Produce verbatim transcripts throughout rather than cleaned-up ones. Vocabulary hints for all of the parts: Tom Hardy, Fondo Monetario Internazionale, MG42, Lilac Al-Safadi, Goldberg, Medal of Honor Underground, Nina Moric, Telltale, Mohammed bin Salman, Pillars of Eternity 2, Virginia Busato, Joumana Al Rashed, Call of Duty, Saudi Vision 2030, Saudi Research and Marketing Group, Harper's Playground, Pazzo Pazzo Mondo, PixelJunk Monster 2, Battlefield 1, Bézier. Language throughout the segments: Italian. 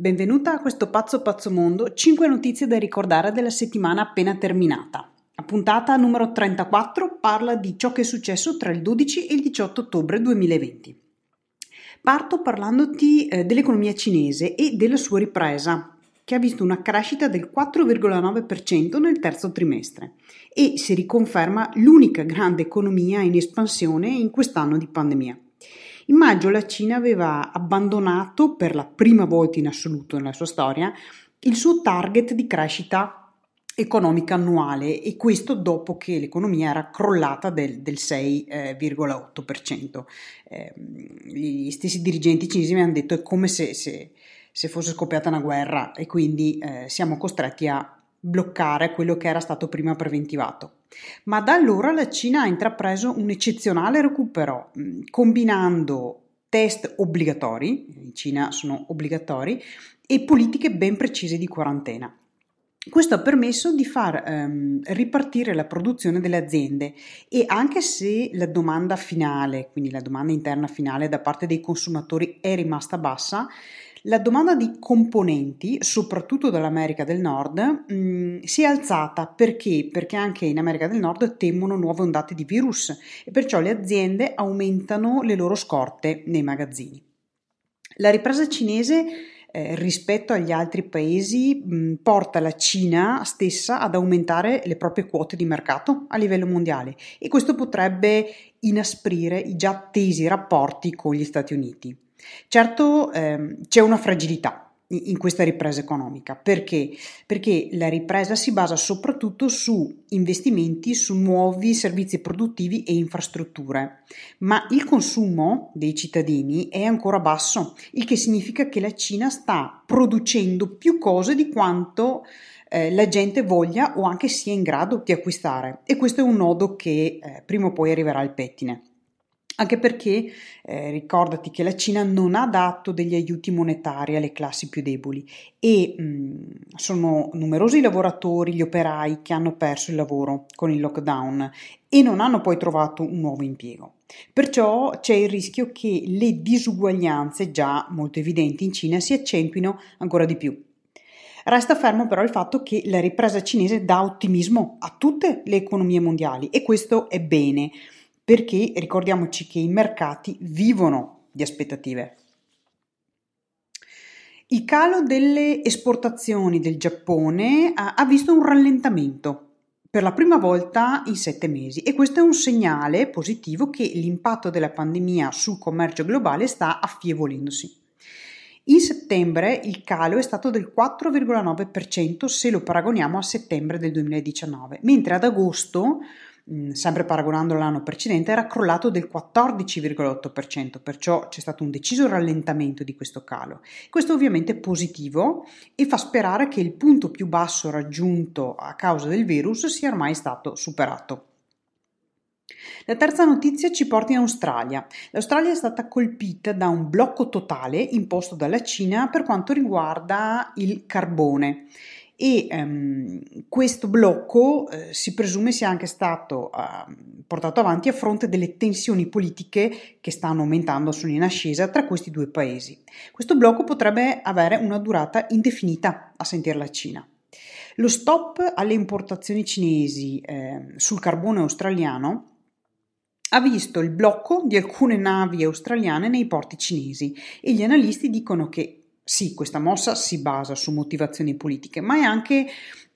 Benvenuta a questo Pazzo Pazzo Mondo, cinque notizie da ricordare della settimana appena terminata. La puntata numero trentaquattro parla di ciò che è successo tra il dodici e il diciotto ottobre duemilaventi. Parto parlandoti eh, dell'economia cinese e della sua ripresa, che ha visto una crescita del quattro virgola nove per cento nel terzo trimestre e si riconferma l'unica grande economia in espansione in quest'anno di pandemia. In maggio la Cina aveva abbandonato per la prima volta in assoluto nella sua storia il suo target di crescita economica annuale, e questo dopo che l'economia era crollata del, del sei virgola otto per cento. Eh, gli stessi dirigenti cinesi mi hanno detto è come se, se, se fosse scoppiata una guerra e quindi eh, siamo costretti a bloccare quello che era stato prima preventivato. Ma da allora la Cina ha intrapreso un eccezionale recupero, combinando test obbligatori, in Cina sono obbligatori, e politiche ben precise di quarantena. Questo ha permesso di far ehm, ripartire la produzione delle aziende, e anche se la domanda finale, quindi la domanda interna finale da parte dei consumatori è rimasta bassa, la domanda di componenti, soprattutto dall'America del Nord, mh, si è alzata. Perché? Perché anche in America del Nord temono nuove ondate di virus e perciò le aziende aumentano le loro scorte nei magazzini. La ripresa cinese eh, rispetto agli altri paesi mh, porta la Cina stessa ad aumentare le proprie quote di mercato a livello mondiale, e questo potrebbe inasprire i già tesi rapporti con gli Stati Uniti. Certo ehm, c'è una fragilità in questa ripresa economica. Perché? Perché la ripresa si basa soprattutto su investimenti, su nuovi servizi produttivi e infrastrutture, ma il consumo dei cittadini è ancora basso, il che significa che la Cina sta producendo più cose di quanto eh, la gente voglia o anche sia in grado di acquistare, e questo è un nodo che eh, prima o poi arriverà al pettine. Anche perché eh, ricordati che la Cina non ha dato degli aiuti monetari alle classi più deboli, e mh, sono numerosi i lavoratori, gli operai che hanno perso il lavoro con il lockdown e non hanno poi trovato un nuovo impiego. Perciò c'è il rischio che le disuguaglianze già molto evidenti in Cina si accentuino ancora di più. Resta fermo però il fatto che la ripresa cinese dà ottimismo a tutte le economie mondiali, e questo è bene, perché ricordiamoci che i mercati vivono di aspettative. Il calo delle esportazioni del Giappone ha visto un rallentamento per la prima volta in sette mesi, e questo è un segnale positivo che l'impatto della pandemia sul commercio globale sta affievolendosi. In settembre il calo è stato del quattro virgola nove per cento se lo paragoniamo a settembre del duemiladiciannove, mentre ad agosto, sempre paragonando l'anno precedente, era crollato del quattordici virgola otto per cento, perciò c'è stato un deciso rallentamento di questo calo. Questo ovviamente è positivo e fa sperare che il punto più basso raggiunto a causa del virus sia ormai stato superato. La terza notizia ci porta in Australia. L'Australia è stata colpita da un blocco totale imposto dalla Cina per quanto riguarda il carbone. E um, questo blocco eh, si presume sia anche stato eh, portato avanti a fronte delle tensioni politiche che stanno aumentando, sono in ascesa tra questi due paesi. Questo blocco potrebbe avere una durata indefinita, a sentire la Cina. Lo stop alle importazioni cinesi eh, sul carbone australiano ha visto il blocco di alcune navi australiane nei porti cinesi, e gli analisti dicono che sì, questa mossa si basa su motivazioni politiche, ma è anche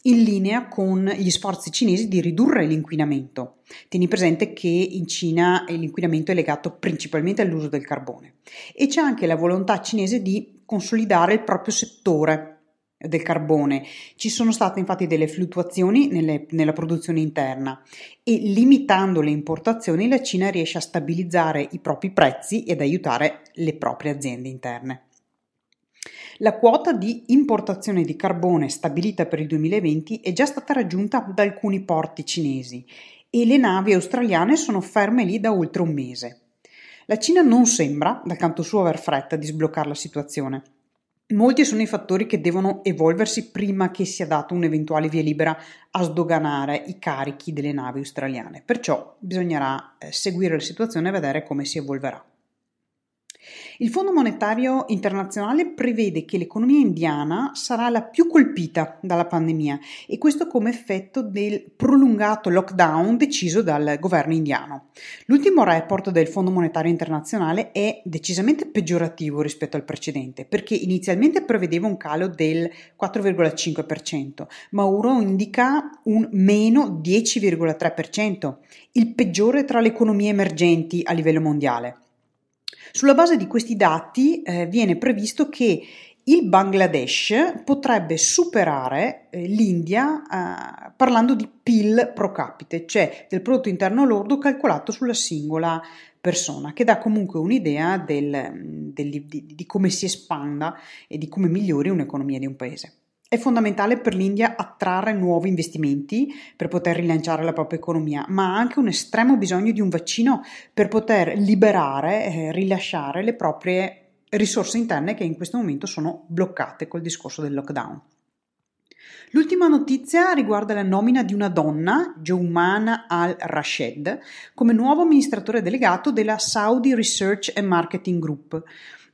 in linea con gli sforzi cinesi di ridurre l'inquinamento. Tieni presente che in Cina l'inquinamento è legato principalmente all'uso del carbone, e c'è anche la volontà cinese di consolidare il proprio settore del carbone. Ci sono state infatti delle fluttuazioni nelle, nella produzione interna, e limitando le importazioni la Cina riesce a stabilizzare i propri prezzi ed aiutare le proprie aziende interne. La quota di importazione di carbone stabilita per il duemilaventi è già stata raggiunta da alcuni porti cinesi, e le navi australiane sono ferme lì da oltre un mese. La Cina non sembra, dal canto suo, aver fretta di sbloccare la situazione. Molti sono i fattori che devono evolversi prima che sia dato un'eventuale via libera a sdoganare i carichi delle navi australiane, perciò bisognerà seguire la situazione e vedere come si evolverà. Il Fondo Monetario Internazionale prevede che l'economia indiana sarà la più colpita dalla pandemia, e questo come effetto del prolungato lockdown deciso dal governo indiano. L'ultimo report del Fondo Monetario Internazionale è decisamente peggiorativo rispetto al precedente, perché inizialmente prevedeva un calo del quattro virgola cinque per cento, ma ora indica un meno dieci virgola tre per cento, il peggiore tra le economie emergenti a livello mondiale. Sulla base di questi dati eh, viene previsto che il Bangladesh potrebbe superare eh, l'India eh, parlando di P I L pro capite, cioè del prodotto interno lordo calcolato sulla singola persona, che dà comunque un'idea del, del, di, di come si espanda e di come migliori un'economia di un paese. È fondamentale per l'India attrarre nuovi investimenti per poter rilanciare la propria economia, ma ha anche un estremo bisogno di un vaccino per poter liberare e rilasciare le proprie risorse interne, che in questo momento sono bloccate col discorso del lockdown. L'ultima notizia riguarda la nomina di una donna, Joumana Al Rashed, come nuovo amministratore delegato della Saudi Research and Marketing Group.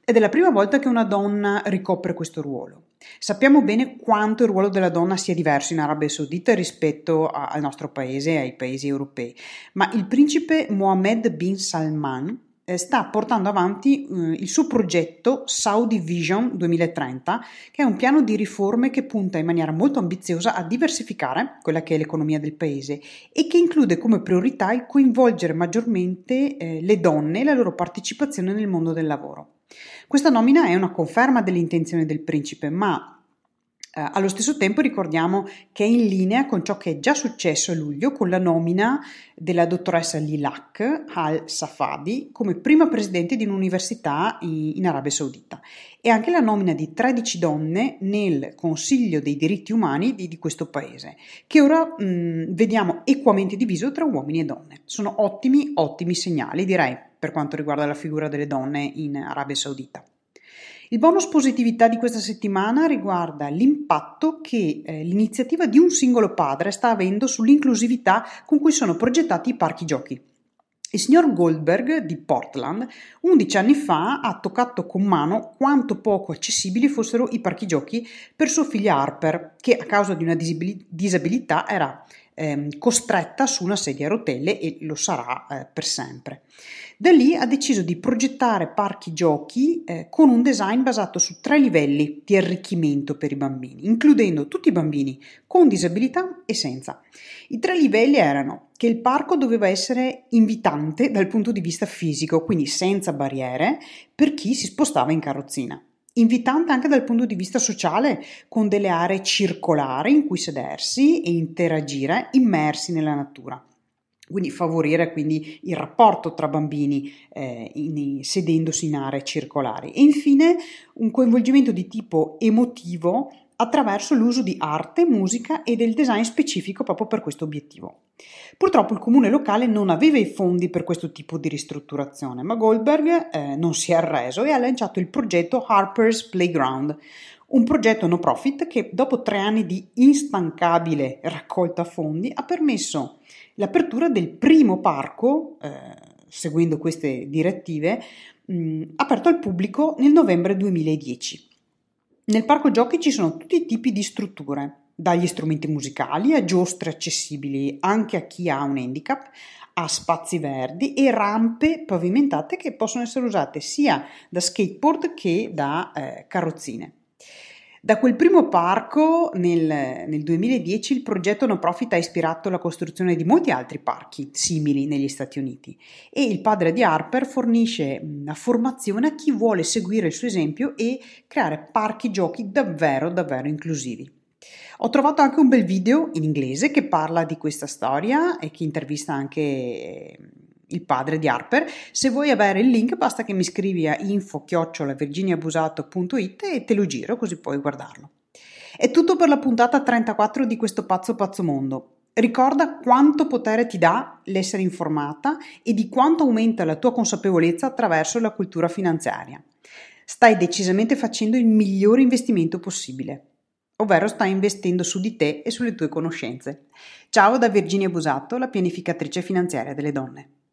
Ed è la prima volta che una donna ricopre questo ruolo. Sappiamo bene quanto il ruolo della donna sia diverso in Arabia Saudita rispetto a, al nostro paese e ai paesi europei, ma il principe Mohammed bin Salman eh, sta portando avanti eh, il suo progetto Saudi Vision duemilatrenta, che è un piano di riforme che punta in maniera molto ambiziosa a diversificare quella che è l'economia del paese e che include come priorità il coinvolgere maggiormente eh, le donne e la loro partecipazione nel mondo del lavoro. Questa nomina è una conferma dell'intenzione del principe, ma eh, allo stesso tempo ricordiamo che è in linea con ciò che è già successo a luglio con la nomina della dottoressa Lilac Al-Safadi come prima presidente di un'università in, in Arabia Saudita, e anche la nomina di tredici donne nel Consiglio dei diritti umani di, di questo paese, che ora mh, vediamo equamente diviso tra uomini e donne. Sono ottimi, ottimi segnali, direi, per quanto riguarda la figura delle donne in Arabia Saudita. Il bonus positività di questa settimana riguarda l'impatto che eh, l'iniziativa di un singolo padre sta avendo sull'inclusività con cui sono progettati i parchi giochi. Il signor Goldberg di Portland undici anni fa ha toccato con mano quanto poco accessibili fossero i parchi giochi per sua figlia Harper, che a causa di una disabilità era ehm, costretta su una sedia a rotelle e lo sarà eh, per sempre. Da lì ha deciso di progettare parchi giochi eh, con un design basato su tre livelli di arricchimento per i bambini, includendo tutti i bambini con disabilità e senza. I tre livelli erano che il parco doveva essere invitante dal punto di vista fisico, quindi senza barriere per chi si spostava in carrozzina, invitante anche dal punto di vista sociale, con delle aree circolari in cui sedersi e interagire immersi nella natura, quindi favorire quindi il rapporto tra bambini eh, in, sedendosi in aree circolari, e infine un coinvolgimento di tipo emotivo attraverso l'uso di arte, musica e del design specifico proprio per questo obiettivo. Purtroppo il comune locale non aveva i fondi per questo tipo di ristrutturazione, ma Goldberg eh, non si è arreso e ha lanciato il progetto Harper's Playground, un progetto no profit che dopo tre anni di instancabile raccolta fondi ha permesso l'apertura del primo parco, eh, seguendo queste direttive, mh, aperto al pubblico nel novembre duemiladieci. Nel parco giochi ci sono tutti i tipi di strutture, dagli strumenti musicali a giostre accessibili anche a chi ha un handicap, a spazi verdi e rampe pavimentate che possono essere usate sia da skateboard che da eh, carrozzine. Da quel primo parco nel, nel duemiladieci il progetto no profit ha ispirato la costruzione di molti altri parchi simili negli Stati Uniti, e il padre di Harper fornisce una formazione a chi vuole seguire il suo esempio e creare parchi giochi davvero davvero inclusivi. Ho trovato anche un bel video in inglese che parla di questa storia e che intervista anche il padre di Harper. Se vuoi avere il link basta che mi scrivi a info chiocciola virginiabusato punto it e te lo giro, così puoi guardarlo. È tutto per la puntata trentaquattro di questo Pazzo Pazzo Mondo. Ricorda quanto potere ti dà l'essere informata e di quanto aumenta la tua consapevolezza attraverso la cultura finanziaria. Stai decisamente facendo il miglior investimento possibile, ovvero stai investendo su di te e sulle tue conoscenze. Ciao da Virginia Busato, la pianificatrice finanziaria delle donne.